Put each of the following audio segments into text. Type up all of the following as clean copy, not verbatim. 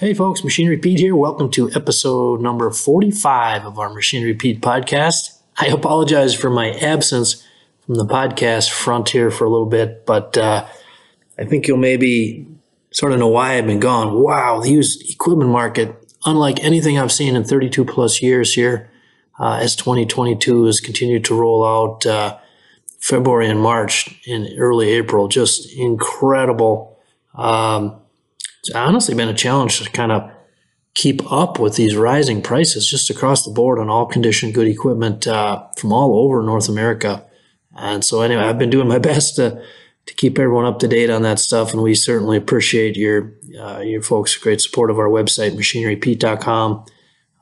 Hey folks, Machinery Pete here. Welcome to episode number 45 of our Machinery Pete podcast. I apologize for my absence from the podcast frontier for a little bit, but I think you'll maybe sort of know why I've been gone. Wow, the used equipment market, unlike anything I've seen in 32 plus years here, as 2022 has continued to roll out February and March and early April, just incredible. It's honestly been a challenge to kind of keep up with these rising prices just across the board on all condition good equipment from all over North America. And so anyway, I've been doing my best to keep everyone up to date on that stuff, and we certainly appreciate your folks' great support of our website, machinerypete.com.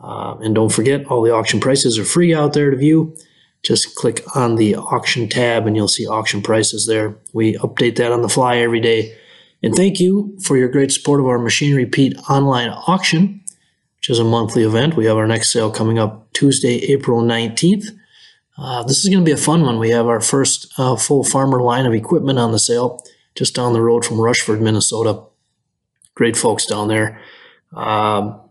And don't forget, all the auction prices are free out there to view. Just click on the auction tab and you'll see auction prices there. We update that on the fly every day. And thank you for your great support of our Machinery Pete online auction, which is a monthly event. We have our next sale coming up Tuesday, April 19th. This is going to be a fun one. We have our first full farmer line of equipment on the sale just down the road from Rushford, Minnesota. Great folks down there. We'll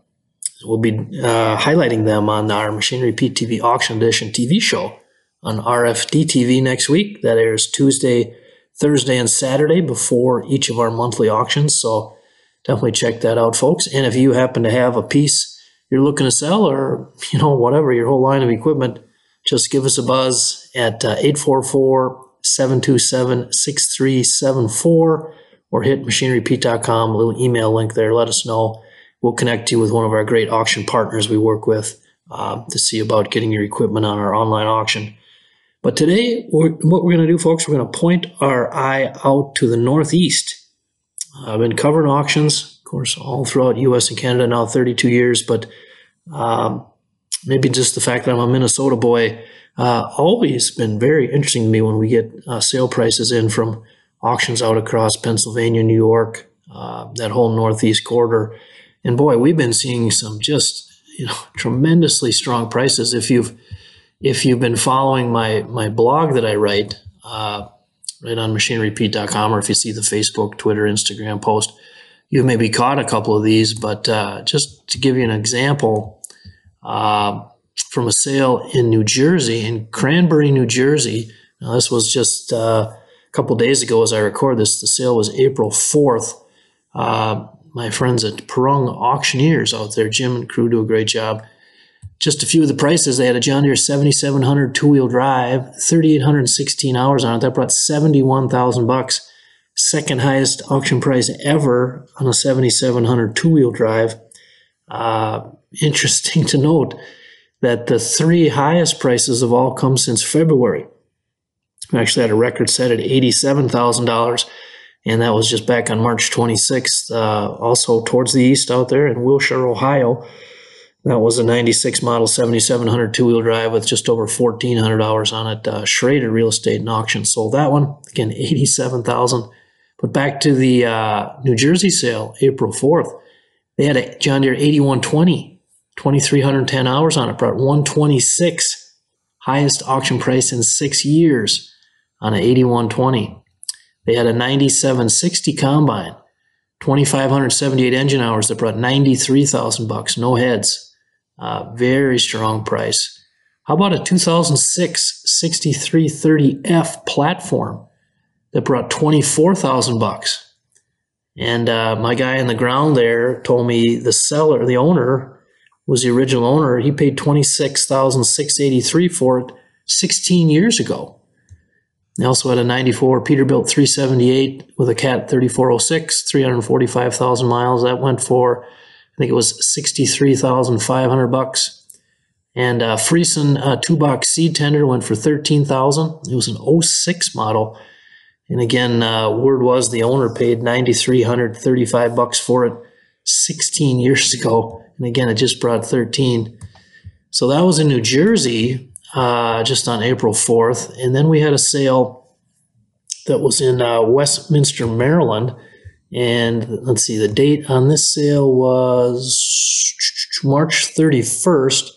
be highlighting them on our Machinery Pete TV Auction Edition TV show on RFD TV next week. That airs Tuesday, Thursday and Saturday before each of our monthly auctions. So definitely check that out, folks. And if you happen to have a piece you're looking to sell, or, you know, whatever, your whole line of equipment, just give us a buzz at 844-727-6374 or hit machinerypete.com, a little email link there. Let us know. We'll connect you with one of our great auction partners we work with to see about getting your equipment on our online auction. But today, what we're going to do, folks, we're going to point our eye out to the Northeast. I've been covering auctions, of course, all throughout U.S. and Canada now 32 years, but maybe just the fact that I'm a Minnesota boy, always been very interesting to me when we get sale prices in from auctions out across Pennsylvania, New York, that whole Northeast corridor. And boy, we've been seeing some just, you know, tremendously strong prices. If you've been following my blog that I write right on machinerypete.com, or if you see the Facebook, Twitter, Instagram post, you've maybe caught a couple of these. But just to give you an example, from a sale in New Jersey, in Cranberry, New Jersey. Now, this was just a couple days ago as I record this. The sale was April 4th. My friends at Perrong Auctioneers out there, Jim and crew, do a great job. Just a few of the prices, they had a John Deere 7700 two-wheel drive, 3,816 hours on it. That brought $71,000, second highest auction price ever on a 7700 two-wheel drive. Interesting to note that the three highest prices have all come since February. We actually had a record set at $87,000, and that was just back on March 26th, also towards the east out there in Wilshire, Ohio. That was a 96 model 7700 two-wheel drive with just over 1,400 hours on it. Schrader Real Estate and Auction sold that one. Again, $87,000. But back to the New Jersey sale, April 4th, they had a John Deere 8120, 2,310 hours on it, brought $126,000, highest auction price in 6 years on an 8120. They had a 9760 combine, 2,578 engine hours that brought $93,000, no heads. Very strong price. How about a 2006 6330F platform that brought $24,000? And my guy in the ground there told me the seller, the owner, was the original owner. He paid $26,683 for it 16 years ago. They also had a 94 Peterbilt 378 with a Cat 3406, 345,000 miles. That went for, I think it was $63,500. And Friesen two-box seed tender went for $13,000. It was an 06 model. And again, word was the owner paid $9,335 for it 16 years ago. And again, it just brought $13,000. So that was in New Jersey just on April 4th. And then we had a sale that was in Westminster, Maryland. And let's see, the date on this sale was March 31st.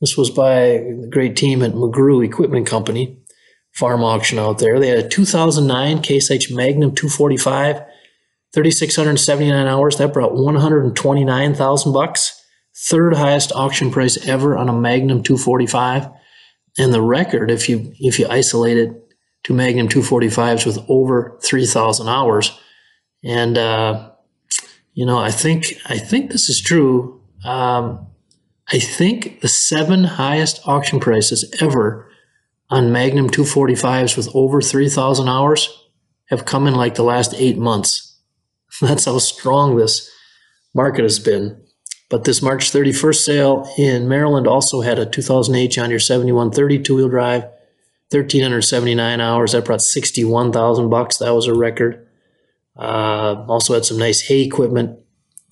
This was by the great team at McGrew Equipment Company, farm auction out there. They had a 2009 Case IH Magnum 245, 3,679 hours. That brought $129,000. Third highest auction price ever on a Magnum 245. And the record, if you isolate it to Magnum 245s, with over 3,000 hours. And you know, I think this is true. I think the 7 highest auction prices ever on Magnum 245s with over 3,000 hours have come in like the last 8 months. That's how strong this market has been. But this March 31st sale in Maryland also had a 2008 John Deere 7130 two-wheel drive, 1,379 hours. That brought $61,000. That was a record. Also had some nice hay equipment.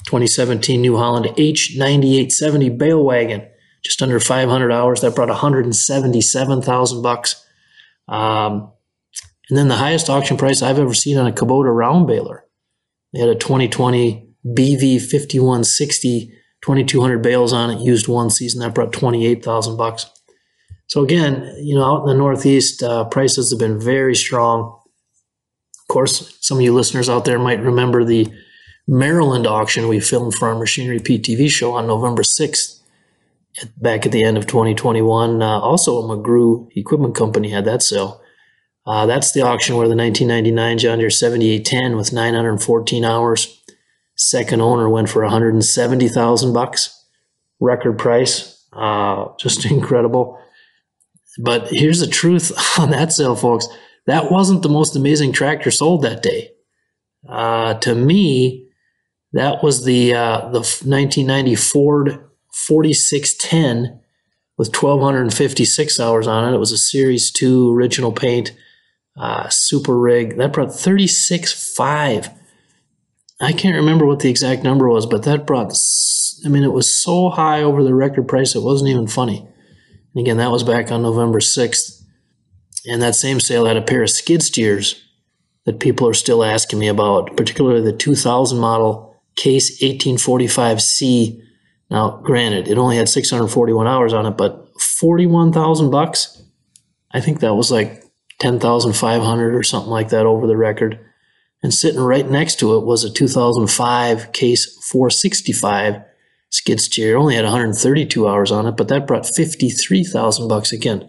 2017 New Holland H9870 bale wagon, just under 500 hours. That brought $177,000. And then the highest auction price I've ever seen on a Kubota round baler. They had a 2020 BV5160, 2,200 bales on it, used one season. That brought $28,000. So again, you know, out in the Northeast, prices have been very strong. Of course, some of you listeners out there might remember the Maryland auction we filmed for our Machinery Pete TV show on November 6th, back at the end of 2021. Also, McGrew Equipment Company had that sale. That's the auction where the 1999 John Deere 7810 with 914 hours, second owner, went for $170,000. Record price, just incredible. But here's the truth on that sale, folks. That wasn't the most amazing tractor sold that day. To me, that was the 1990 Ford 4610 with 1,256 hours on it. It was a Series 2 original paint, super rig. That brought $36,500. I can't remember what the exact number was, but that brought, I mean, it was so high over the record price, it wasn't even funny. And again, that was back on November 6th. And that same sale had a pair of skid steers that people are still asking me about, particularly the 2000 model Case 1845C. Now, granted, it only had 641 hours on it, but $41,000, I think that was like 10,500 or something like that over the record. And sitting right next to it was a 2005 Case 465 skid steer. It only had 132 hours on it, but that brought $53,000. Again,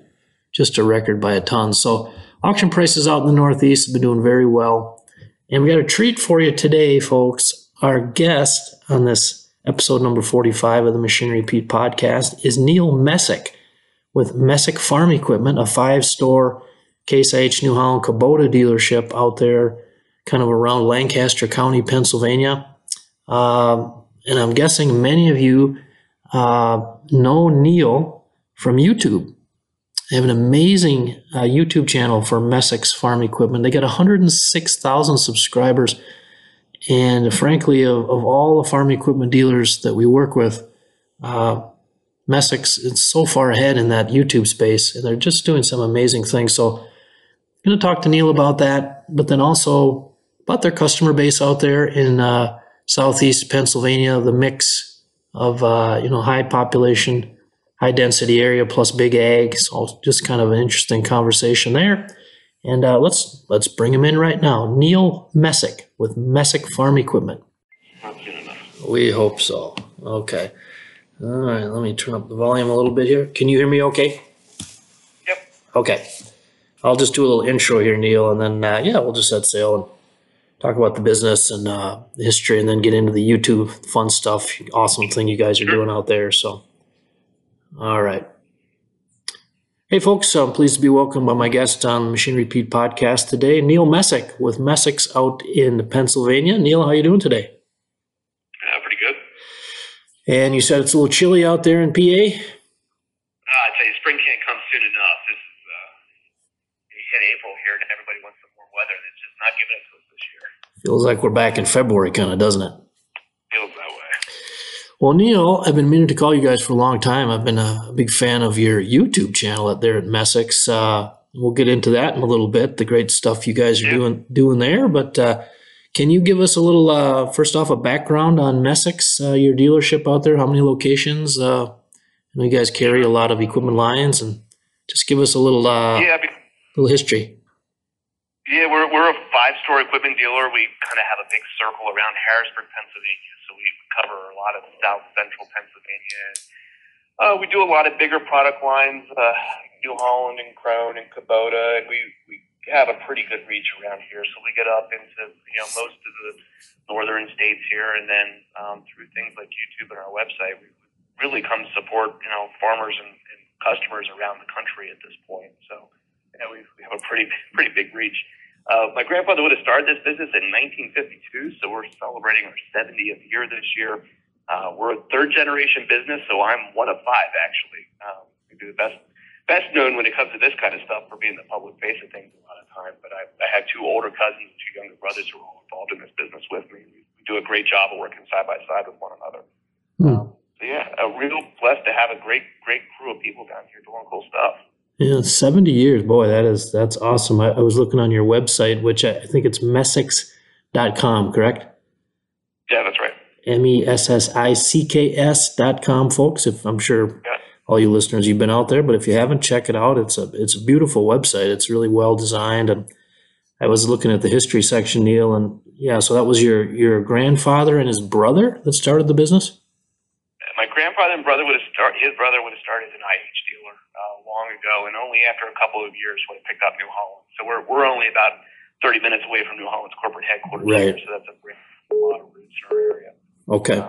just a record by a ton. So auction prices out in the Northeast have been doing very well. And we got a treat for you today, folks. Our guest on this episode number 45 of the Machinery Pete podcast is Neil Messick with Messick Farm Equipment, a 5-store Case IH New Holland Kubota dealership out there kind of around Lancaster County, Pennsylvania. And I'm guessing many of you know Neil from YouTube. They have an amazing YouTube channel for Messick's Farm Equipment. They got 106,000 subscribers. And frankly, of all the farm equipment dealers that we work with, Messick's is so far ahead in that YouTube space. And they're just doing some amazing things. So I'm going to talk to Neil about that, but then also about their customer base out there in Southeast Pennsylvania, the mix of you know, high population, high density area plus big ag. So just kind of an interesting conversation there. And let's bring him in right now. Neil Messick with Messick Farm Equipment. Soon enough. We hope so. Okay. All right. Let me turn up the volume a little bit here. Can you hear me okay? Yep. Okay. I'll just do a little intro here, Neil, and then, yeah, we'll just set sail and talk about the business and the history, and then get into the YouTube fun stuff, awesome thing you guys are doing out there. So, all right. Hey, folks, I'm pleased to be welcomed by my guest on the Machinery Pete podcast today, Neil Messick with Messick's out in Pennsylvania. Neil, how are you doing today? Yeah, pretty good. And you said it's a little chilly out there in PA? I'd say spring can't come soon enough. This is, you said April here, and everybody wants some more weather, and it's just not giving it to us this year. Feels like we're back in February, kind of, doesn't it? Feels that way. Well, Neil, I've been meaning to call you guys for a long time. I've been a big fan of your YouTube channel out there at Messick's. We'll get into that in a little bit, the great stuff you guys are doing there. But can you give us a little, first off, a background on Messick's, your dealership out there, how many locations? I know you guys carry a lot of equipment lines, and just give us a little history. Yeah, we're a five-store equipment dealer. We kind of have a big circle around Harrisburg, Pennsylvania, so we cover a lot of south central Pennsylvania. We do a lot of bigger product lines, New Holland and Krone and Kubota, and we have a pretty good reach around here. So we get up into most of the northern states here, and then through things like YouTube and our website, we really come support farmers and customers around the country at this point. So. Yeah, we have a pretty big reach. My grandfather would have started this business in 1952, so we're celebrating our 70th year this year. We're a third-generation business, so I'm one of five, actually. We do the best known when it comes to this kind of stuff for being the public face of things a lot of time, but I have two older cousins, two younger brothers who are all involved in this business with me. We do a great job of working side by side with one another. So yeah, I'm real blessed to have a great crew of people down here doing cool stuff. Yeah, 70 years. Boy, that's awesome. I was looking on your website, which I think it's messicks.com, correct? Yeah, that's right. MESSICKS.com, folks. If I'm sure all you listeners, you've been out there, but if you haven't, check it out. It's a beautiful website. It's really well designed. And I was looking at the history section, Neil, and yeah, so that was your grandfather and his brother that started the business? My grandfather and brother his brother would have started an IH dealer long ago, and only after a couple of years would have picked up New Holland. So we're only about 30 minutes away from New Holland's corporate headquarters. Right. Here, so that's a lot of roots in our area. Okay.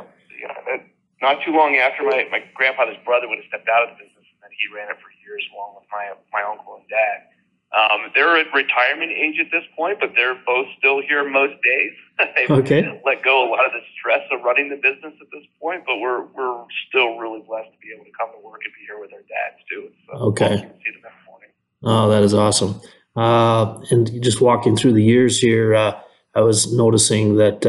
Not too long after my grandfather's brother would have stepped out of the business, and then he ran it for years along with my uncle and dad. They're at retirement age at this point, but they're both still here most days. They've let go a lot of the stress of running the business at this point, but we're still really blessed to be able to come to work and be here with our dads too. So you can see them every morning. Oh, that is awesome. And just walking through the years here, I was noticing that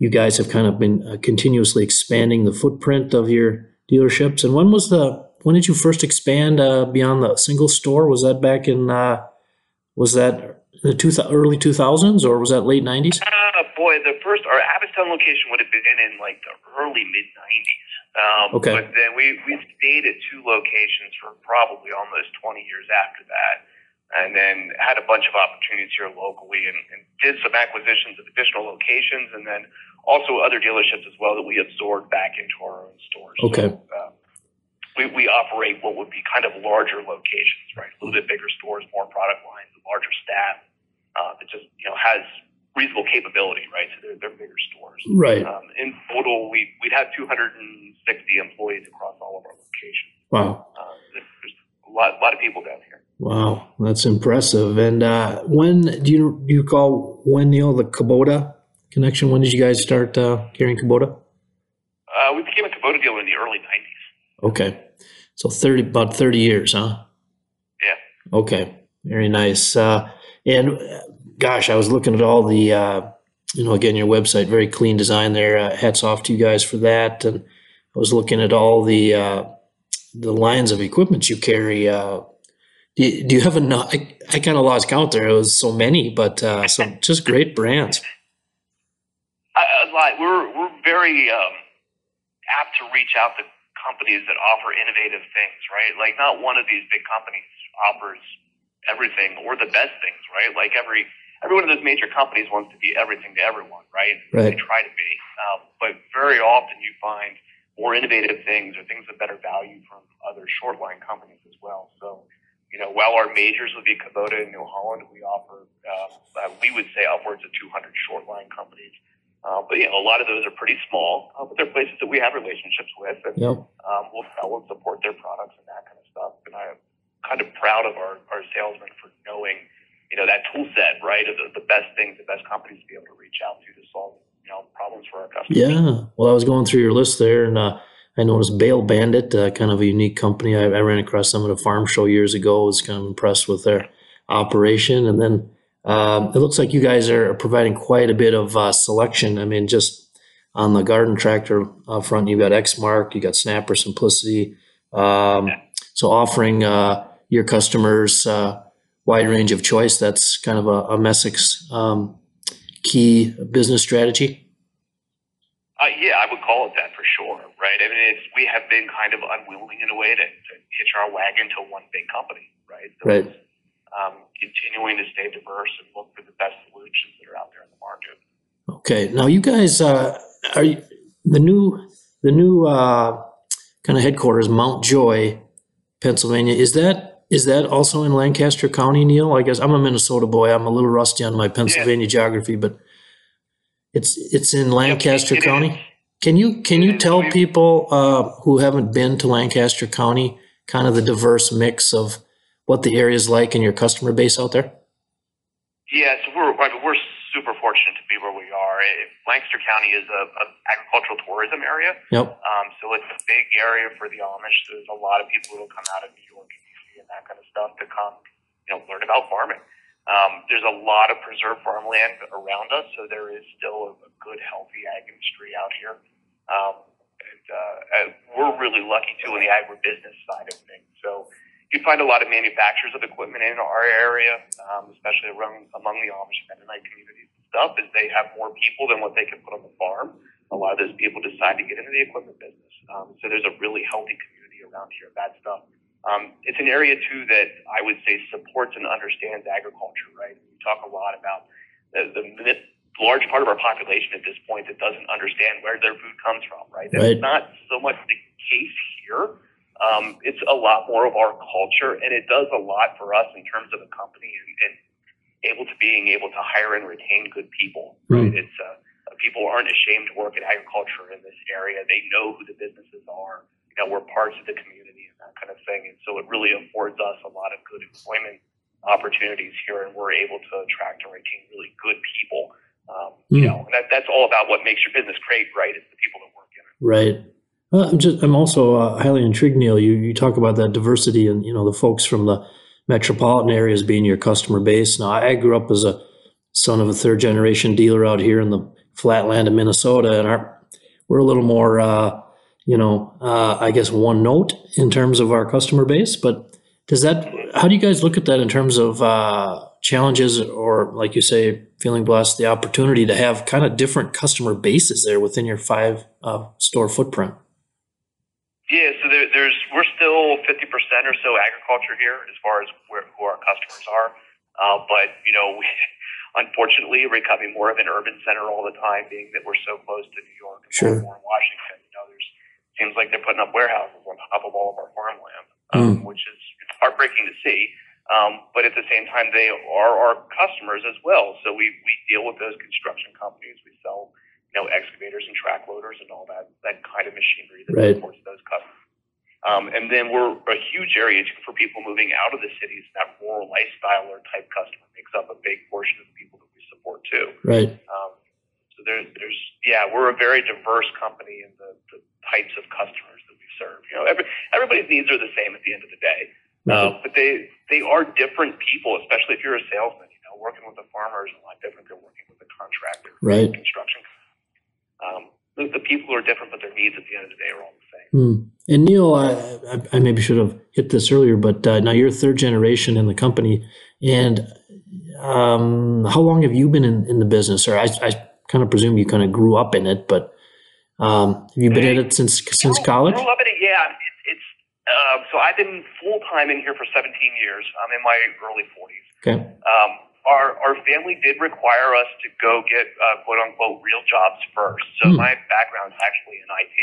you guys have kind of been continuously expanding the footprint of your dealerships. And when did you first expand beyond the single store? Was that back in early 2000s, or was that late 90s? Our Abbottstown location would have been in like the early mid 90s. But then we stayed at two locations for probably almost 20 years after that, and then had a bunch of opportunities here locally and did some acquisitions of additional locations, and then also other dealerships as well that we absorbed back into our own stores. Okay. So, We operate what would be kind of larger locations, right? A little bit bigger stores, more product lines, a larger staff that just has reasonable capability, right? So they're bigger stores. Right. In total, we'd have 260 employees across all of our locations. Wow. There's a lot of people down here. Wow, that's impressive. And when do you recall when, Neil, the Kubota connection? When did you guys start carrying Kubota? We became a Kubota dealer in the early 90s. Okay, so about 30 years, huh? Yeah. Okay, very nice. And gosh, I was looking at all the, again, your website, very clean design there. Hats off to you guys for that. And I was looking at all the lines of equipment you carry. Do you have enough? I kind of lost count there. It was so many, but some just great brands. A lot. We're very apt to reach out to companies that offer innovative things, right? Like not one of these big companies offers everything or the best things, right? Like every one of those major companies wants to be everything to everyone, right? They try to be. But very often you find more innovative things or things of better value from other short line companies as well. So, while our majors would be Kubota and New Holland, we offer, we would say upwards of 200 short line companies. But a lot of those are pretty small, but they're places that we have relationships with, and we'll sell and support their products and that kind of stuff. And I'm kind of proud of our salesmen for knowing, that tool set, right, of the best things, the best companies to be able to reach out to solve, problems for our customers. Yeah. Well, I was going through your list there, and I noticed Bale Bandit, kind of a unique company. I ran across them at a farm show years ago. I was kind of impressed with their operation, and then. It looks like you guys are providing quite a bit of selection. I mean, just on the garden tractor front, you've got Exmark, you've got Snapper, Simplicity. So offering your customers a wide range of choice, that's kind of a Messick's key business strategy. Yeah, I would call it that for sure, right? I mean, we have been kind of unwilling in a way to hitch our wagon to one big company, right? So continuing to stay diverse and look for the best solutions that are out there in the market. Okay. Now, you guys are you, the new kind of headquarters, Mount Joy, Pennsylvania. Is that also in Lancaster County, Neil? I guess I'm a Minnesota boy. I'm a little rusty on my Pennsylvania geography, but it's in Lancaster County. Can you tell people who haven't been to Lancaster County kind of the diverse mix of what the area is like and your customer base out there? Yeah, so we're super fortunate to be where we are. Lancaster County is an agricultural tourism area. Yep. So it's a big area for the Amish. There's a lot of people who will come out of New York and D.C. and that kind of stuff to come, learn about farming. There's a lot of preserved farmland around us, so there is still a good, healthy ag industry out here. And we're really lucky too on the agribusiness side of things. So you find a lot of manufacturers of equipment in our area, especially among the Amish Mennonite communities and stuff, is they have more people than what they can put on the farm. A lot of those people decide to get into the equipment business. So there's a really healthy community around here of that stuff. It's an area, too, that I would say supports and understands agriculture, right? We talk a lot about the large part of our population at this point that doesn't understand where their food comes from, right? That's not so much the case here. It's a lot more of our culture, and it does a lot for us in terms of a company and being able to hire and retain good people. Right? Mm. It's people aren't ashamed to work in agriculture in this area. They know who the businesses are. We're parts of the community and that kind of thing, and so it really affords us a lot of good employment opportunities here, and we're able to attract and retain really good people. And that's all about what makes your business great, right? It's the people that work in it. Right. I'm also highly intrigued, Neil. You talk about that diversity and the folks from the metropolitan areas being your customer base. Now, I grew up as a son of a third generation dealer out here in the flatland of Minnesota, and we're a little more, I guess, one note in terms of our customer base. But how do you guys look at that in terms of challenges, or like you say, feeling blessed the opportunity to have kind of different customer bases there within your 5 store footprint? Yeah, so we're still 50% or so agriculture here as far as who our customers are. But unfortunately, we're becoming more of an urban center all the time, being that we're so close to New York and Baltimore and Washington. Seems like they're putting up warehouses on top of all of our farmland, which is heartbreaking to see. But at the same time, they are our customers as well. So we deal with those construction companies. We sell excavators and track loaders and all that kind of machinery that supports those customers. And then we're a huge area for people moving out of the cities. That rural lifestyle or type customer makes up a big portion of the people that we support too. Right. So we're a very diverse company in the types of customers that we serve. Everybody's needs are the same at the end of the day, but they are different people, especially if you're a salesman. Working with a farmer is a lot different than working with a contractor, right? Construction. The people are different, but their needs at the end of the day are all the same. Mm. And Neil, I maybe should have hit this earlier, but now you're third generation in the company. And how long have you been in the business? Or I kind of presume you kind of grew up in it, but have you been at it since college? I grew up in it, yeah. So I've been full-time in here for 17 years. I'm in my early 40s. Okay. Our family did require us to go get quote-unquote real jobs first. So my background is actually in IT.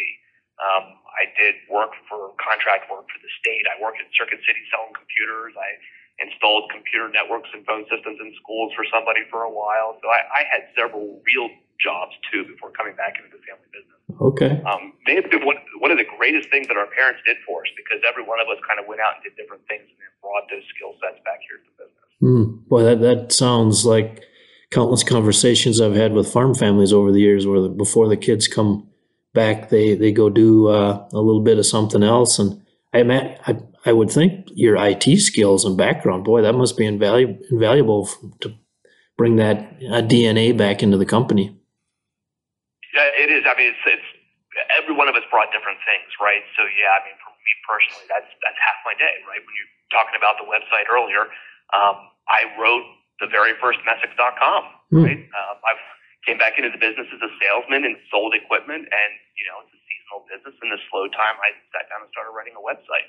I did contract work for the state. I worked at Circuit City selling computers. I installed computer networks and phone systems in schools for somebody for a while. So I had several real jobs, too, before coming back into the family business. Okay. They have been one of the greatest things that our parents did for us, because every one of us kind of went out and did different things and then brought those skill sets back here to the business. Mm. Boy, that sounds like countless conversations I've had with farm families over the years where before the kids come back, they go do a little bit of something else. And I would think your IT skills and background, boy, that must be invaluable to bring that DNA back into the company. Yeah, it is. I mean, it's every one of us brought different things, right? So, yeah, I mean, for me personally, that's half my day, right? When you're talking about the website earlier, I wrote the very first Messick.com, right? I came back into the business as a salesman and sold equipment, and, it's a seasonal business. In the slow time, I sat down and started writing a website.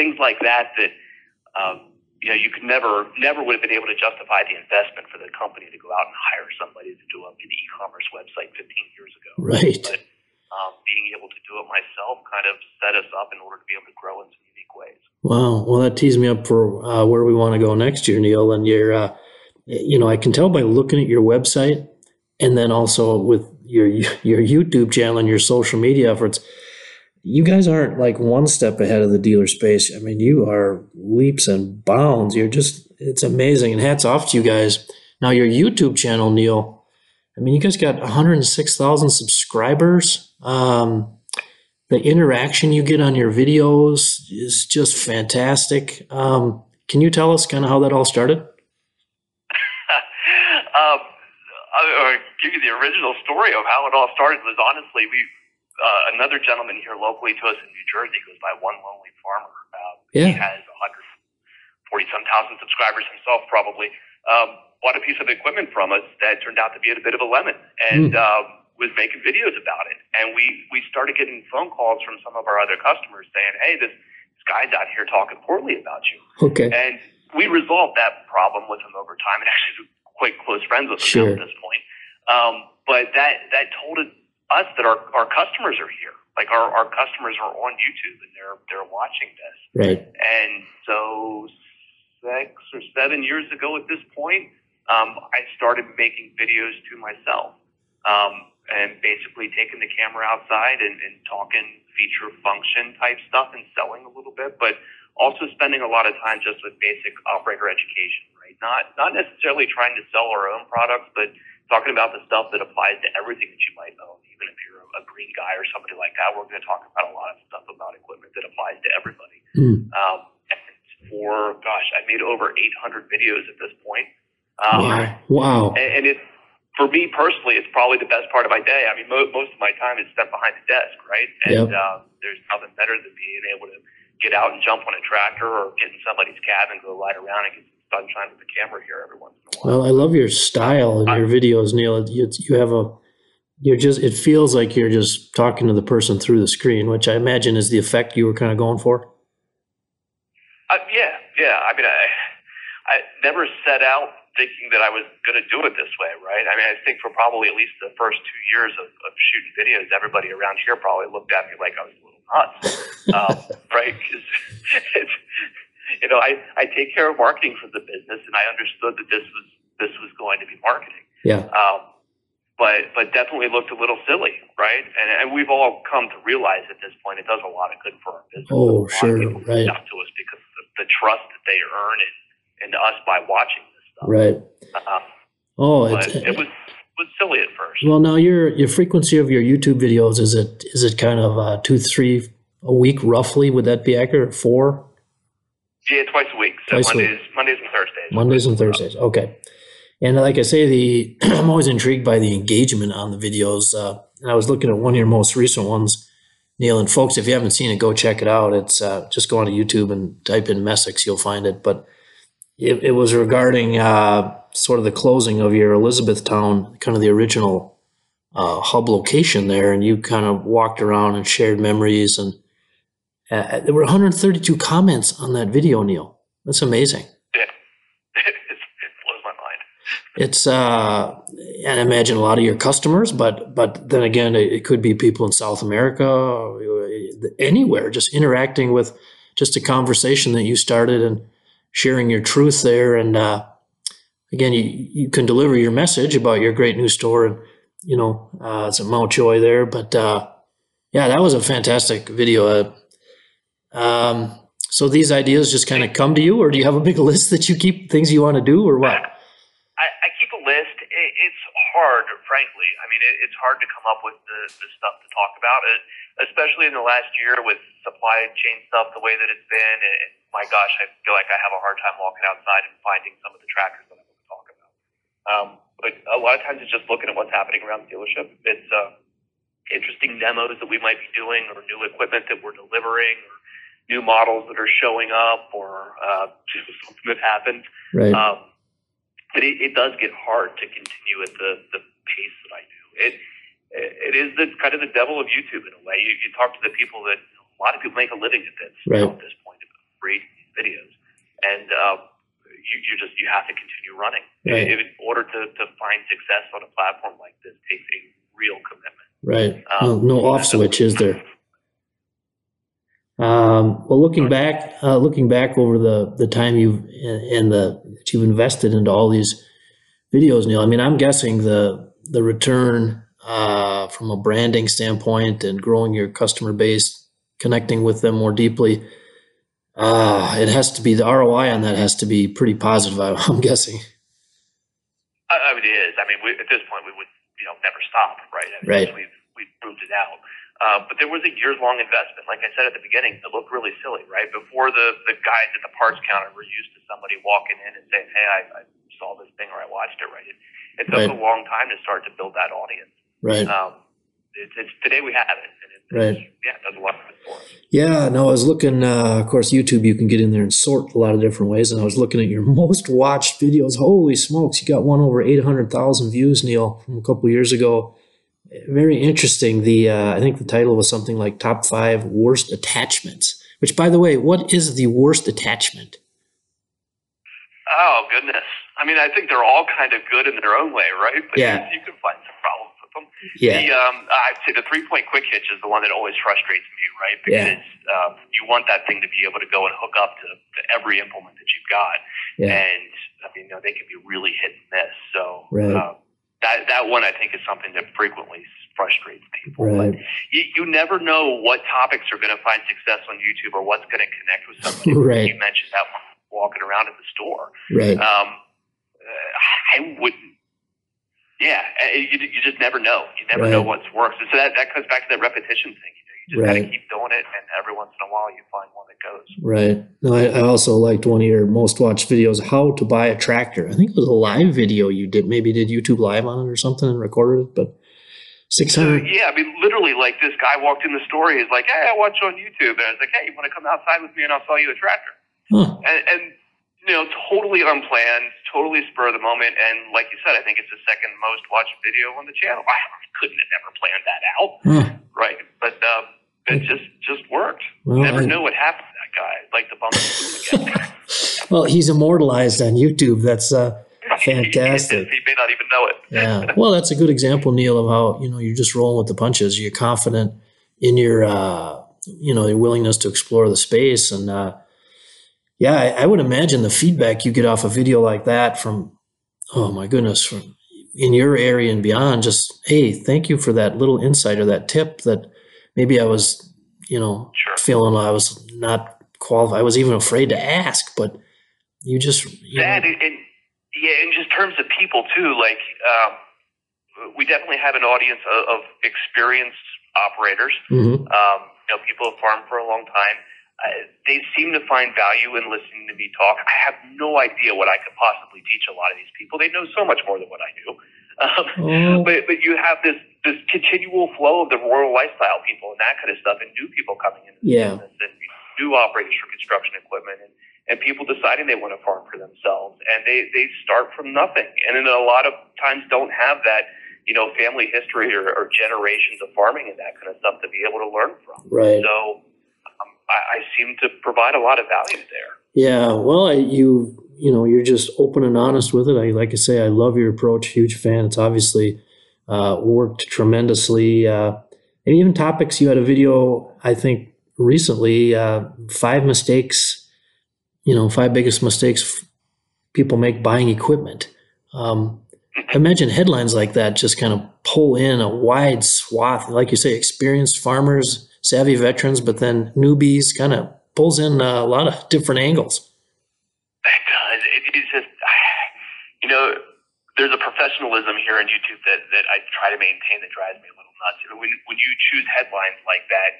Things like that you know, you could never would have been able to justify the investment for the company to go out and hire somebody to do an e-commerce website 15 years ago. Right. But being able to do it myself kind of set us up in order to be able to grow in some unique ways. Wow. Well, that tees me up for where we want to go next year, Neil. And you're, you know, I can tell by looking at your website and then also with your YouTube channel and your social media efforts, you guys aren't like one step ahead of the dealer space. I mean, you are leaps and bounds. You're just, it's amazing. And hats off to you guys. Now, your YouTube channel, Neil, I mean, you guys got 106,000 subscribers. The interaction you get on your videos is just fantastic. Can you tell us kind of how that all started? I'll give you the original story of how it all started was honestly, another gentleman here locally to us in New Jersey goes by One Lonely Farmer. He has 140-some thousand subscribers himself, probably. Bought a piece of equipment from us that turned out to be a bit of a lemon and was making videos about it. And we started getting phone calls from some of our other customers saying, hey, this guy's out here talking poorly about you. Okay. And we resolved that problem with him over time and actually we're quite close friends with him at this point. But that told it us that our customers are here. Like our customers are on YouTube and they're watching this. Right. And so 6 or 7 years ago at this point, I started making videos to myself. And basically taking the camera outside and talking feature function type stuff and selling a little bit, but also spending a lot of time just with basic operator education, right? Not necessarily trying to sell our own products, but talking about the stuff that applies to everything that you might own, even if you're a green guy or somebody like that. We're going to talk about a lot of stuff about equipment that applies to everybody. And I made over 800 videos at this point. Wow! And it, for me personally, it's probably the best part of my day. I mean, most of my time is spent behind the desk, right? And there's nothing better than being able to get out and jump on a tractor or get in somebody's cab and go ride around and get sunshine with the camera here every once in a while. Well, I love your style and your videos, Neil. It feels like you're just talking to the person through the screen, which I imagine is the effect you were kind of going for. Yeah. I mean, I never set out thinking that I was going to do it this way, right? I mean, I think for probably at least the first 2 years of shooting videos, everybody around here probably looked at me like I was a little nuts, right? Because it's... You know, I take care of marketing for the business, and I understood that this was going to be marketing. Yeah. But definitely looked a little silly, right? And we've all come to realize at this point it does a lot of good for our business. Oh, sure, right. A lot of people reach out to us because of the trust that they earn in us by watching this stuff. Right. It was silly at first. Well, now your frequency of your YouTube videos is it kind of 2-3 a week roughly? Would that be accurate? 4? Yeah, twice a week. So Mondays and Thursdays. Mondays and Thursdays. Okay. And like I say, I'm always intrigued by the engagement on the videos. And I was looking at one of your most recent ones, Neil. And folks, if you haven't seen it, go check it out. It's just go on to YouTube and type in Messick's. You'll find it. But it was regarding sort of the closing of your Elizabethtown, kind of the original hub location there. And you kind of walked around and shared memories and there were 132 comments on that video, Neil. That's amazing. Yeah, it blows my mind. It's, and I imagine a lot of your customers, but then again, it could be people in South America, anywhere, just interacting with just a conversation that you started and sharing your truth there. And again, you can deliver your message about your great new store, and you know, it's at Mount Joy there. But yeah, that was a fantastic video. So these ideas just kind of come to you, or do you have a big list that you keep things you want to do, or what? I keep a list. It's hard, frankly. I mean, it's hard to come up with the stuff to talk about, especially in the last year with supply chain stuff, the way that it's been. And my gosh, I feel like I have a hard time walking outside and finding some of the tractors that I want to talk about. But a lot of times it's just looking at what's happening around the dealership. It's interesting demos that we might be doing, or new equipment that we're delivering, or new models that are showing up, or something that happened. Right. But it does get hard to continue at the pace that I do. It is kind of the devil of YouTube in a way. You talk to the people that a lot of people make a living at this at this point, about creating these videos. and you have to continue running. Right. In order to find success on a platform like this takes a real commitment. Right. No off switch, is there? Well, looking back over the time that you've invested into all these videos, Neil, I mean, I'm guessing the return from a branding standpoint and growing your customer base, connecting with them more deeply, it has to be, the ROI on that has to be pretty positive, I'm guessing. I mean, it is. I mean, at this point, we would never stop, right? I mean, right. We've proved it out. But there was a years-long investment. Like I said at the beginning, it looked really silly, right? Before the guys at the parts counter were used to somebody walking in and saying, hey, I saw this thing or I watched it, right? It took a long time to start to build that audience. Right. It's today we have it. And it does a lot of it for us. Yeah, no, I was looking, of course, YouTube, you can get in there and sort a lot of different ways. And I was looking at your most watched videos. Holy smokes, you got one over 800,000 views, Neil, from a couple years ago. Very interesting. I think the title was something like Top 5 Worst Attachments, which, by the way, what is the worst attachment? Oh, goodness. I mean, I think they're all kind of good in their own way, right? But yeah. You can find some problems with them. Yeah. I'd say the three-point quick hitch is the one that always frustrates me, right? Because you want that thing to be able to go and hook up to every implement that you've got. Yeah. And, I mean, they can be really hit and miss. So, right. That one, I think, is something that frequently frustrates people. Right. But you never know what topics are going to find success on YouTube or what's going to connect with somebody. Right. You mentioned that one walking around at the store. Right. I wouldn't. Yeah, you just never know. You never know what works. And so that comes back to that repetition thing. You just got to keep doing it, and every once in a while you find one that goes. Right. No, I also liked one of your most watched videos, How to Buy a Tractor. I think it was a live video you did. Maybe you did YouTube Live on it or something and recorded it, but 600. Yeah, I mean, literally, like, this guy walked in the store. He's like, hey, I watch you on YouTube. And I was like, hey, you want to come outside with me and I'll sell you a tractor? Huh. And totally unplanned, totally spur of the moment. And like you said, I think it's the second most watched video on the channel. I couldn't have ever planned that out. Right. But it just worked. Well, never know what happened to that guy. I'd like to bump him again. Well, he's immortalized on YouTube. That's fantastic. He may not even know it. Yeah. Well, that's a good example, Neil, of how, you're just rolling with the punches. You're confident in your, your willingness to explore the space. And, yeah, I would imagine the feedback you get off a video like that from, oh my goodness, from in your area and beyond, just, hey, thank you for that little insight or that tip that maybe I was, feeling I was not qualified. I was even afraid to ask, but you just. And just terms of people too, like we definitely have an audience of experienced operators, people have farmed for a long time. They seem to find value in listening to me talk. I have no idea what I could possibly teach a lot of these people. They know so much more than what I do. But you have this continual flow of the rural lifestyle people and that kind of stuff, and new people coming into the business, and new operators for construction equipment, and people deciding they want to farm for themselves. And they start from nothing, and then a lot of times don't have that family history or generations of farming and that kind of stuff to be able to learn from. Right. So. I seem to provide a lot of value there. Yeah, well, you're just open and honest with it. Like I say, I love your approach. Huge fan. It's obviously worked tremendously. And even topics, you had a video, I think, recently, 5 biggest mistakes people make buying equimment. I imagine headlines like that just kind of pull in a wide swath. Like you say, experienced farmers, savvy veterans, but then newbies, kind of pulls in a lot of different angles. It does. It's just, there's a professionalism here in YouTube that I try to maintain that drives me a little nuts. When you choose headlines like that,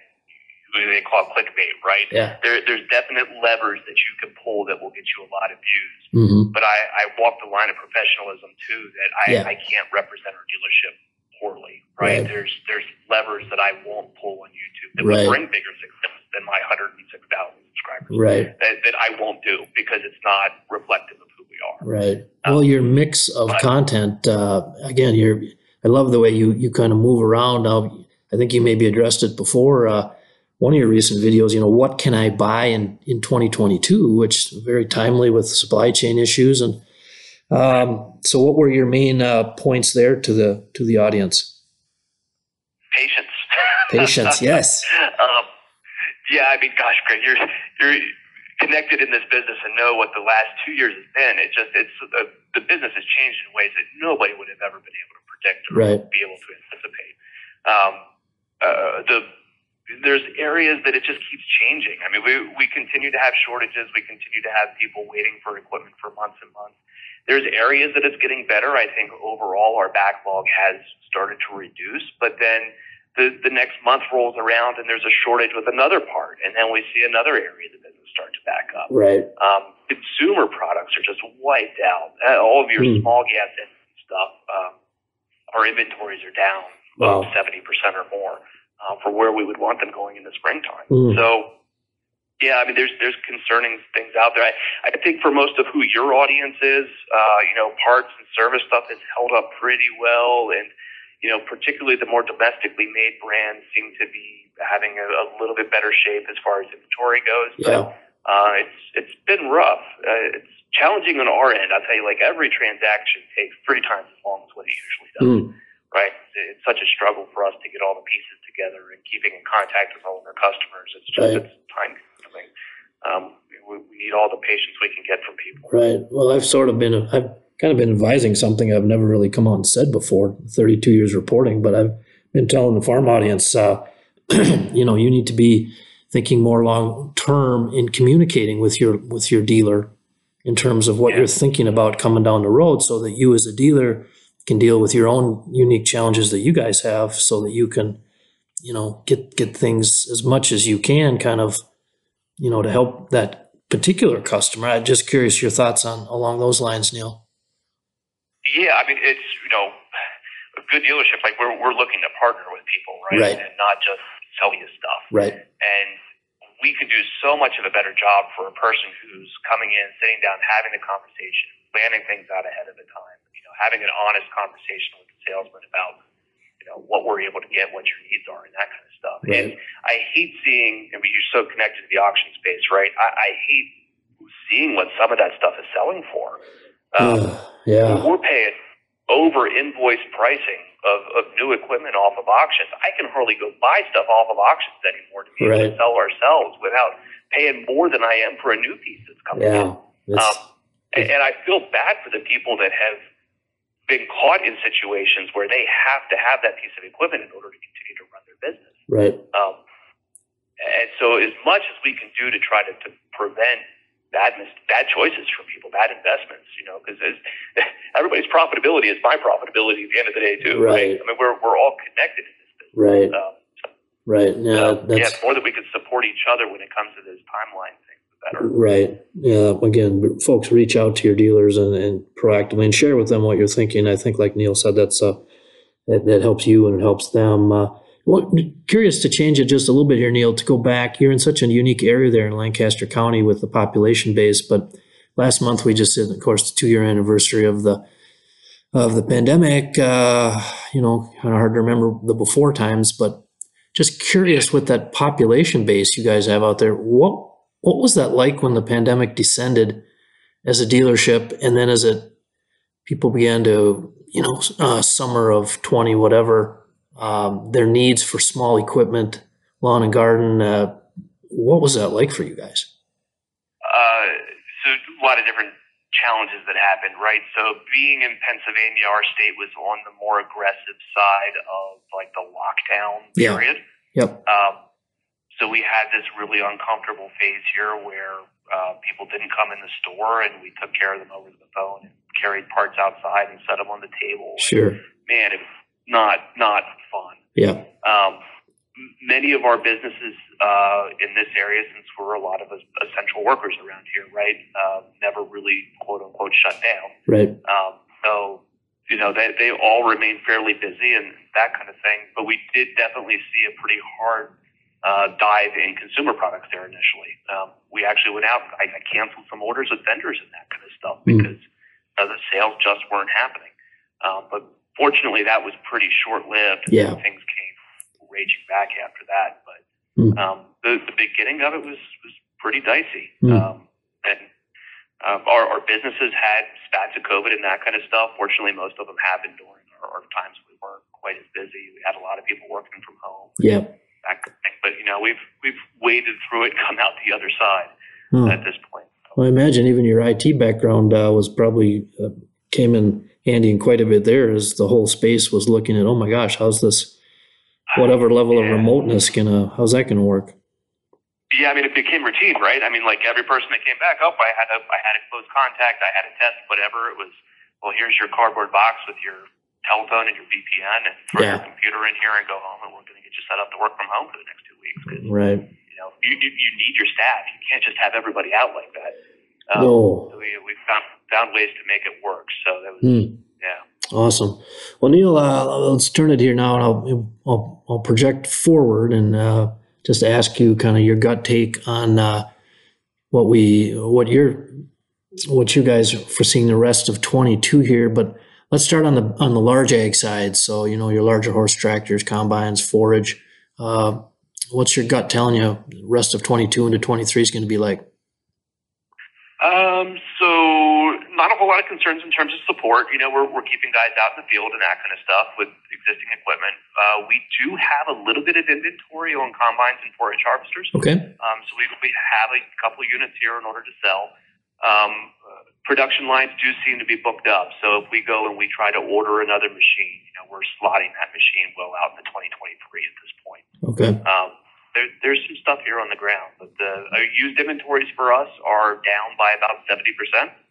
they call it clickbait, right? Yeah. There's definite levers that you can pull that will get you a lot of views. Mm-hmm. But I walk the line of professionalism, too, that I can't represent our dealership poorly, right? There's levers that I won't pull on YouTube that would bring bigger success than my 106,000 subscribers. Right. That I won't do because it's not reflective of who we are. Right. Well, your mix of content, again, I love the way you kind of move around. Now, I think you maybe addressed it before one of your recent videos, you know, what can I buy in 2022, which is very timely with supply chain issues. And so what were your main points there to the audience? Patience. Patience, yes. Yeah, I mean, gosh, Craig, you're connected in this business and know what the last 2 years has been. It just, it's the business has changed in ways that nobody would have ever been able to predict or be able to anticipate. There's areas that it just keeps changing. I mean, we continue to have shortages. We continue to have people waiting for equipment for months and months. There's areas that it's getting better. I think overall our backlog has started to reduce, but then the next month rolls around and there's a shortage with another part, and then we see another area that start to back up. Right. Consumer products are just wiped out. All of your small gas and stuff, our inventories are down 70% or more for where we would want them going in the springtime. So, yeah, I mean, there's concerning things out there. I think for most of who your audience is, you know, parts and service stuff has held up pretty well, and you know, particularly the more domestically made brands seem to be having a little bit better shape as far as inventory goes. Yeah. But it's been rough. It's challenging on our end. I'll tell you, like, every transaction takes 3 times as long as what it usually does, right? It's such a struggle for us to get all the pieces together and keeping in contact with all of our customers. It's just it's time-consuming. We need all the patience we can get from people. Right. Well, I've sort of been – kind of been advising something I've never really come on and said before, 32 years reporting, but I've been telling the farm audience, you know, you need to be thinking more long term in communicating with your dealer in terms of what you're thinking about coming down the road, so that you as a dealer can deal with your own unique challenges that you guys have, so that you can, you know, get things as much as you can, kind of, you know, to help that particular customer. I'm just curious your thoughts on along those lines, Neil. Yeah, I mean, it's, you know, a good dealership, like we're looking to partner with people, right? And not just sell you stuff. Right. And we can do so much of a better job for a person who's coming in, sitting down, having the conversation, planning things out ahead of the time, you know, having an honest conversation with the salesman about, you know, what we're able to get, what your needs are, and that kind of stuff. Right. And I hate seeing, I mean, you're so connected to the auction space, right? I hate seeing what some of that stuff is selling for. We're paying over invoice pricing of new equipment off of auctions. I can hardly go buy stuff off of auctions anymore to be able to sell ourselves without paying more than I am for a new piece that's coming out. And I feel bad for the people that have been caught in situations where they have to have that piece of equipment in order to continue to run their business. Right. And so as much as we can do to try to prevent bad choices for people, bad investments, you know, because everybody's profitability is my profitability at the end of the day too. Right. I mean, we're all connected in this business. Right. Right. Yeah. Yeah. The more that we can support each other when it comes to this timeline thing, the better. Right. Yeah. Again, folks, reach out to your dealers and proactively and share with them what you're thinking. I think, like Neil said, that's that helps you and it helps them. Well, curious to change it just a little bit here, Neil, to go back. You're in such a unique area there in Lancaster County with the population base, but last month we just did, of course, the 2-year anniversary of the pandemic. You know, kind of hard to remember the before times, but just curious with that population base you guys have out there, what was that like when the pandemic descended as a dealership, and then as people began to, you know, summer of 20 whatever. Their needs for small equipment, lawn and garden. What was that like for you guys? So a lot of different challenges that happened, right? So being in Pennsylvania, our state was on the more aggressive side of like the lockdown period. Yep. So we had this really uncomfortable phase here where people didn't come in the store, and we took care of them over the phone and carried parts outside and set them on the table. Sure. And, man, it was not fun. Yeah. Many of our businesses in this area, since we're a lot of essential workers around here, right, never really, quote unquote, shut down. Right. So, you know, they all remain fairly busy and that kind of thing. But we did definitely see a pretty hard dive in consumer products there initially. We actually went out. I canceled some orders with vendors and that kind of stuff because the sales just weren't happening. But fortunately, that was pretty short-lived. Yeah. Things came raging back after that. But the beginning of it was pretty dicey. And our businesses had spats of COVID and that kind of stuff. Fortunately, most of them happened during our times. We weren't quite as busy. We had a lot of people working from home. Yeah. But, you know, we've waded through it, come out the other side at this point. Well, I imagine even your IT background was probably came in handy in quite a bit there, as the whole space was looking at, oh my gosh, how's this whatever level of remoteness how's that gonna work? Yeah, I mean, it became routine, right? I mean, like every person that came back up, I had a close contact, I had a test, whatever. It was, well, here's your cardboard box with your telephone and your VPN, and throw your computer in here and go home, and we're going to get you set up to work from home for the next 2 weeks. Right. You know, you need your staff. You can't just have everybody out like that. No. So we found ways to make it work. So that was awesome. Well, Neil, let's turn it here now, and I'll project forward and just ask you kind of your gut take on what you guys are foreseeing the rest of 22 here. But let's start on the large ag side. So, you know, your larger horse tractors, combines, forage. What's your gut telling you the rest of 22 into 23 is going to be like? So not a whole lot of concerns in terms of support. You know, we're keeping guys out in the field and that kind of stuff with existing equipment. We do have a little bit of inventory on combines and forage harvesters. Okay. So we have a couple units here in order to sell. Production lines do seem to be booked up. So if we go and we try to order another machine, you know, we're slotting that machine well out into 2023 at this point. Okay. There's some stuff here on the ground, but the used inventories for us are down by about 70%.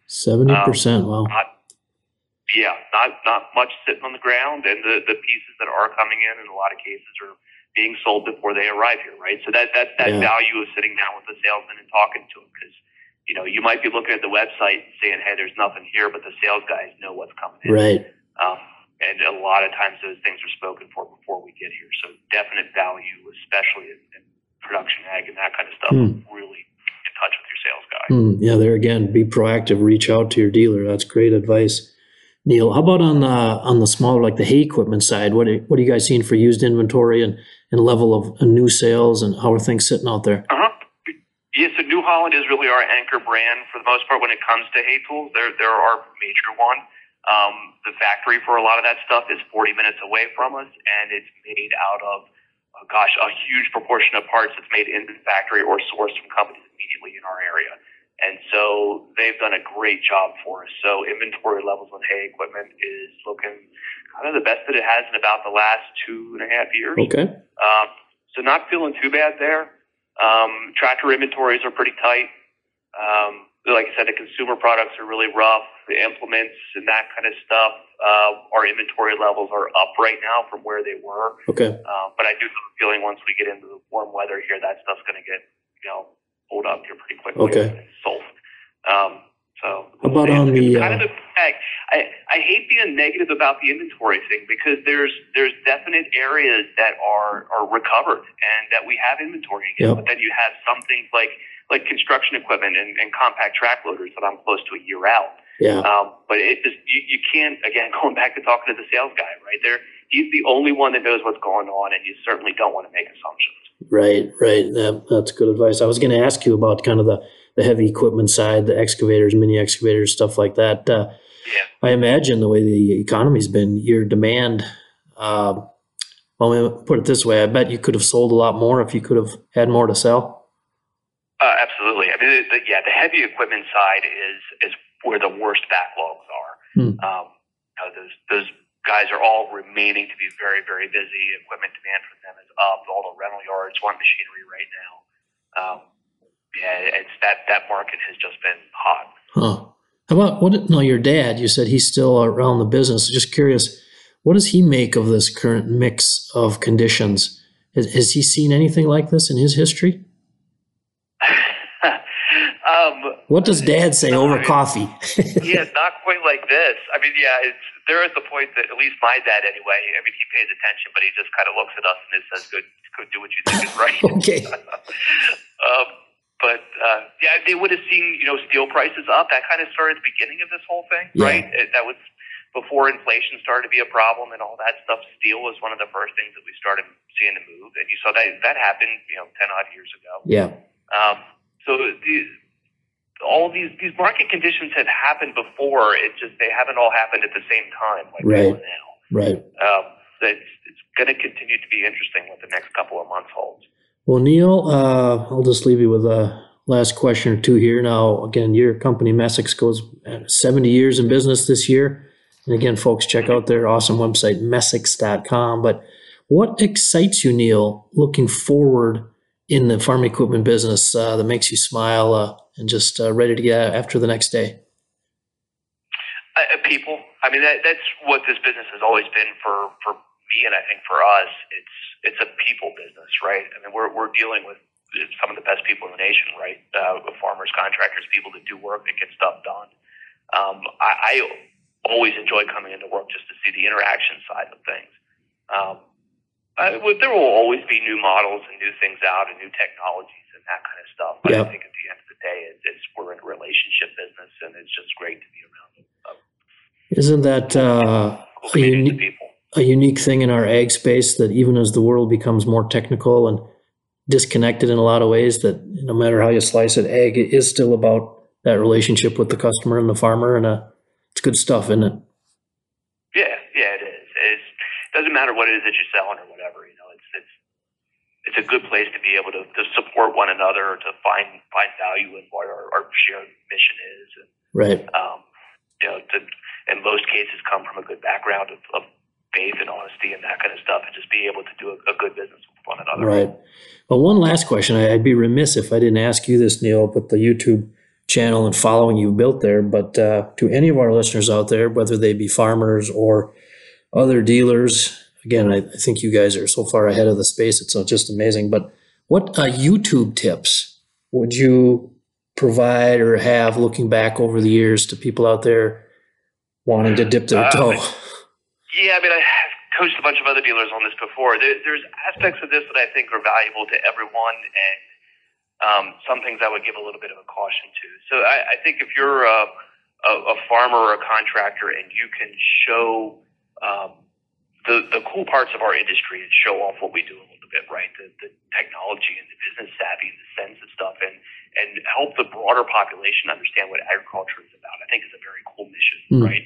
70%, wow. Not much sitting on the ground, and the pieces that are coming in a lot of cases are being sold before they arrive here, right? So that value of sitting down with the salesman and talking to him, because, you know, you might be looking at the website and saying, hey, there's nothing here, but the sales guys know what's coming in. Right. And a lot of times those things are spoken for before we get here. So definite value, especially in production ag and that kind of stuff, really in touch with your sales guy. Yeah, there again, be proactive, reach out to your dealer. That's great advice, Neil. How about on the smaller, like the hay equipment side? What are you guys seeing for used inventory and level of new sales, and how are things sitting out there? Uh-huh. Yeah, so New Holland is really our anchor brand for the most part when it comes to hay tools. They're our major one. The factory for a lot of that stuff is 40 minutes away from us, and it's made out of, a huge proportion of parts that's made in the factory or sourced from companies immediately in our area. And so they've done a great job for us. So inventory levels on hay equipment is looking kind of the best that it has in about the last 2.5 years. Okay. So not feeling too bad there. Tractor inventories are pretty tight. Like I said, the consumer products are really rough. The implements and that kind of stuff, our inventory levels are up right now from where they were. Okay. But I do have a feeling once we get into the warm weather here, that stuff's going to get, you know, pulled up here pretty quickly. Okay. And sold. So how about on the kind of I hate being negative about the inventory thing, because there's definite areas that are recovered and that we have inventory again. Yep. But then you have some things like construction equipment and compact track loaders that I'm close to a year out. Yeah. But it just, you can't, again, going back to talking to the sales guy, right there, he's the only one that knows what's going on, and you certainly don't want to make assumptions. Right. That's good advice. I was going to ask you about kind of the heavy equipment side, the excavators, mini excavators, stuff like that. I imagine the way the economy's been, your demand, well, put it this way, I bet you could have sold a lot more if you could have had more to sell. Absolutely. I mean, the heavy equipment side is where the worst backlogs are. Those guys are all remaining to be very, very busy. Equipment demand for them is up. All the rental yards want machinery right now. It's that market has just been hot. Huh. How about your dad? You said he's still around the business. Just curious, what does he make of this current mix of conditions? Has he seen anything like this in his history? What does Dad say over coffee? Yeah, not quite like this. I mean, they're at the point that, at least my dad anyway, I mean, he pays attention, but he just kind of looks at us and says, go do what you think is right. Okay. They would have seen, you know, steel prices up. That kind of started at the beginning of this whole thing, right? That was before inflation started to be a problem and all that stuff, steel was one of the first things that we started seeing to move. And you saw that happened, 10 odd years ago. Yeah. So all these market conditions have happened before. It's just, they haven't all happened at the same time. Like right now. Right. It's going to continue to be interesting what the next couple of months holds. Well, Neil, I'll just leave you with a last question or two here. Now, again, your company, Messick, goes 70 years in business this year. And again, folks, check out their awesome website, messicks.com. But what excites you, Neil, looking forward in the farm equipment business that makes you smile and just ready to get after the next day? People. I mean, that's what this business has always been for me, and I think for us, it's a people business, right? I mean, we're dealing with some of the best people in the nation, right? Farmers, contractors, people that do work, that get stuff done. I always enjoy coming into work just to see the interaction side of things. There will always be new models and new things out and new technologies and that kind of stuff. But yeah. I think at the end of the day, we're in a relationship business, and it's just great to be around them. Isn't that a unique thing in our ag space, that even as the world becomes more technical and disconnected in a lot of ways, that no matter how you slice it, ag is still about that relationship with the customer and the farmer, and it's good stuff, isn't it? Yeah, it is. It doesn't matter what it is that you're selling or whatever. It's a good place to be able to support one another, to find value in what our shared mission is, and, right? In most cases, come from a good background of faith and honesty and that kind of stuff, and just be able to do a good business with one another. Right. Well, one last question. I'd be remiss if I didn't ask you this, Neil, but the YouTube channel and following you built there, but to any of our listeners out there, whether they be farmers or other dealers, again, I think you guys are so far ahead of the space, it's just amazing. But what YouTube tips would you provide or have, looking back over the years, to people out there wanting to dip their toe? I've coached a bunch of other dealers on this before. There's aspects of this that I think are valuable to everyone, and some things I would give a little bit of a caution to. So I think if you're a farmer or a contractor and you can show the cool parts of our industry and show off what we do a little bit, right? The technology and the business savvy and the sense of stuff, and help the broader population understand what agriculture is about, I think is a very cool mission, right?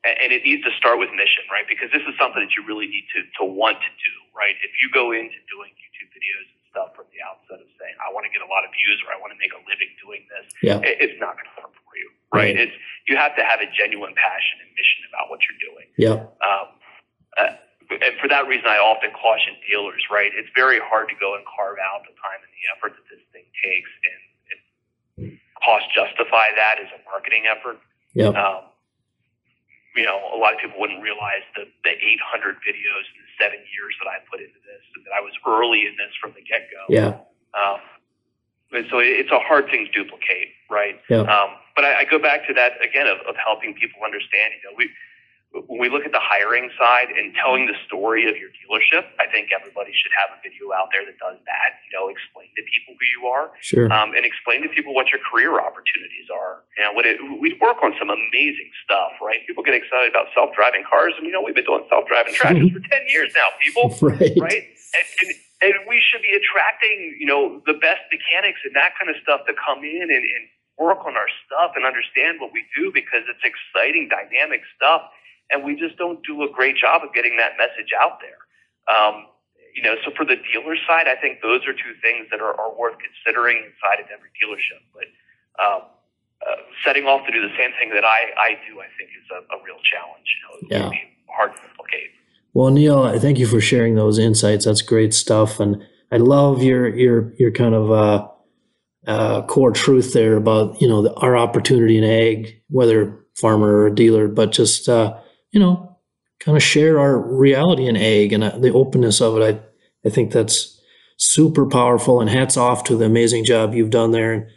And it needs to start with mission, right? Because this is something that you really need to want to do, right? If you go into doing YouTube videos stuff from the outset of saying, I want to get a lot of views or I want to make a living doing this, it's not going to work for you, right? It's, you have to have a genuine passion and mission about what you're doing. And for that reason, I often caution dealers, right? It's very hard to go and carve out the time and the effort that this thing takes and cost justify that as a marketing effort. A lot of people wouldn't realize the 800 videos in the 7 years that I put into this, and that I was early in this from the get-go. And so it's a hard thing to duplicate, right? But I go back to that, again, of helping people understand. When we look at the hiring side and telling the story of your dealership, I think everybody should have a video out there that does that. Explain to people who you are, and explain to people what your career opportunities are. We work on some amazing stuff, right? People get excited about self-driving cars, and we've been doing self-driving tractors for 10 years now, people, right? And we should be attracting, the best mechanics and that kind of stuff to come in and work on our stuff and understand what we do, because it's exciting, dynamic stuff. And we just don't do a great job of getting that message out there. So for the dealer side, I think those are two things that are worth considering inside of every dealership. But setting off to do the same thing that I do, I think is a real challenge. It can be hard to replicate. Well, Neil, I thank you for sharing those insights. That's great stuff. And I love your kind of core truth there about, our opportunity in ag, whether farmer or dealer, but just, kind of share our reality in ag and the openness of it. I think that's super powerful, and hats off to the amazing job you've done there.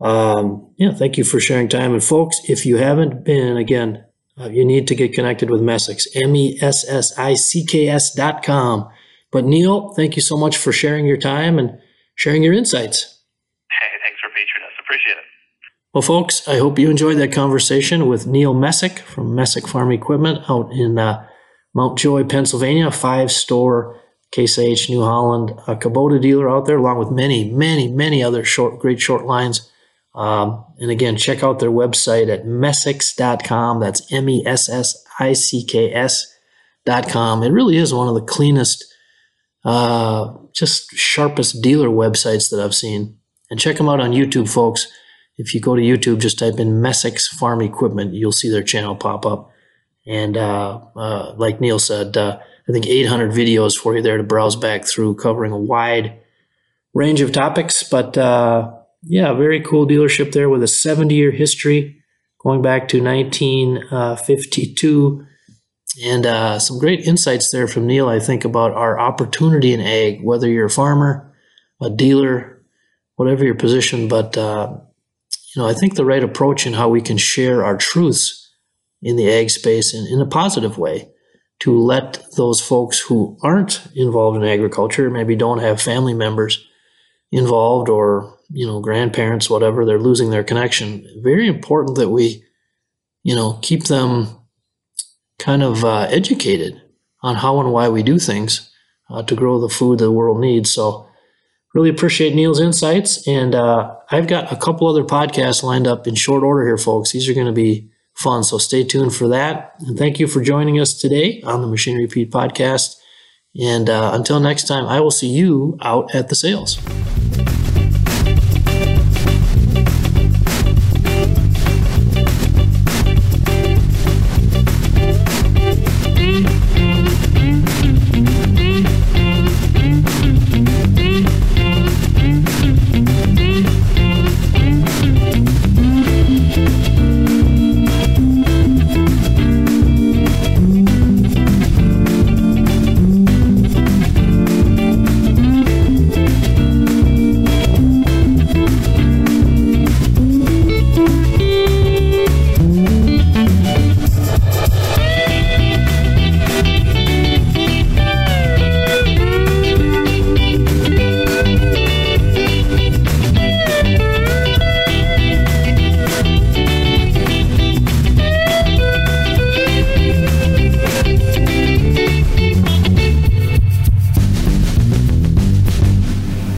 And thank you for sharing time. And folks, if you haven't been, again, you need to get connected with Messick, MESSICKS.com. But Neil, thank you so much for sharing your time and sharing your insights. Hey, thanks for featuring us. Appreciate it. Well, folks, I hope you enjoyed that conversation with Neil Messick from Messick Farm Equipment out in Mount Joy, Pennsylvania, five-store Case IH New Holland Kubota dealer out there, along with many other great short lines. And again, check out their website at messicks.com. That's MESSICKS.com. It really is one of the cleanest, just sharpest dealer websites that I've seen. And check them out on YouTube, folks. If you go to YouTube, just type in Messick's Farm Equipment. You'll see their channel pop up. And like Neil said, I think 800 videos for you there to browse back through, covering a wide range of topics. But yeah, very cool dealership there with a 70-year history going back to 1952. And some great insights there from Neil, I think, about our opportunity in ag, whether you're a farmer, a dealer, whatever your position. But, you know, I think the right approach in how we can share our truths in the ag space in a positive way to let those folks who aren't involved in agriculture, maybe don't have family members involved or, you know, grandparents, whatever, they're losing their connection. Very important that we, you know, keep them kind of educated on how and why we do things to grow the food the world needs. So really appreciate Neil's insights. And I've got a couple other podcasts lined up in short order here, folks. These are going to be fun. So stay tuned for that. And thank you for joining us today on the Machinery Pete podcast. And until next time, I will see you out at the sales.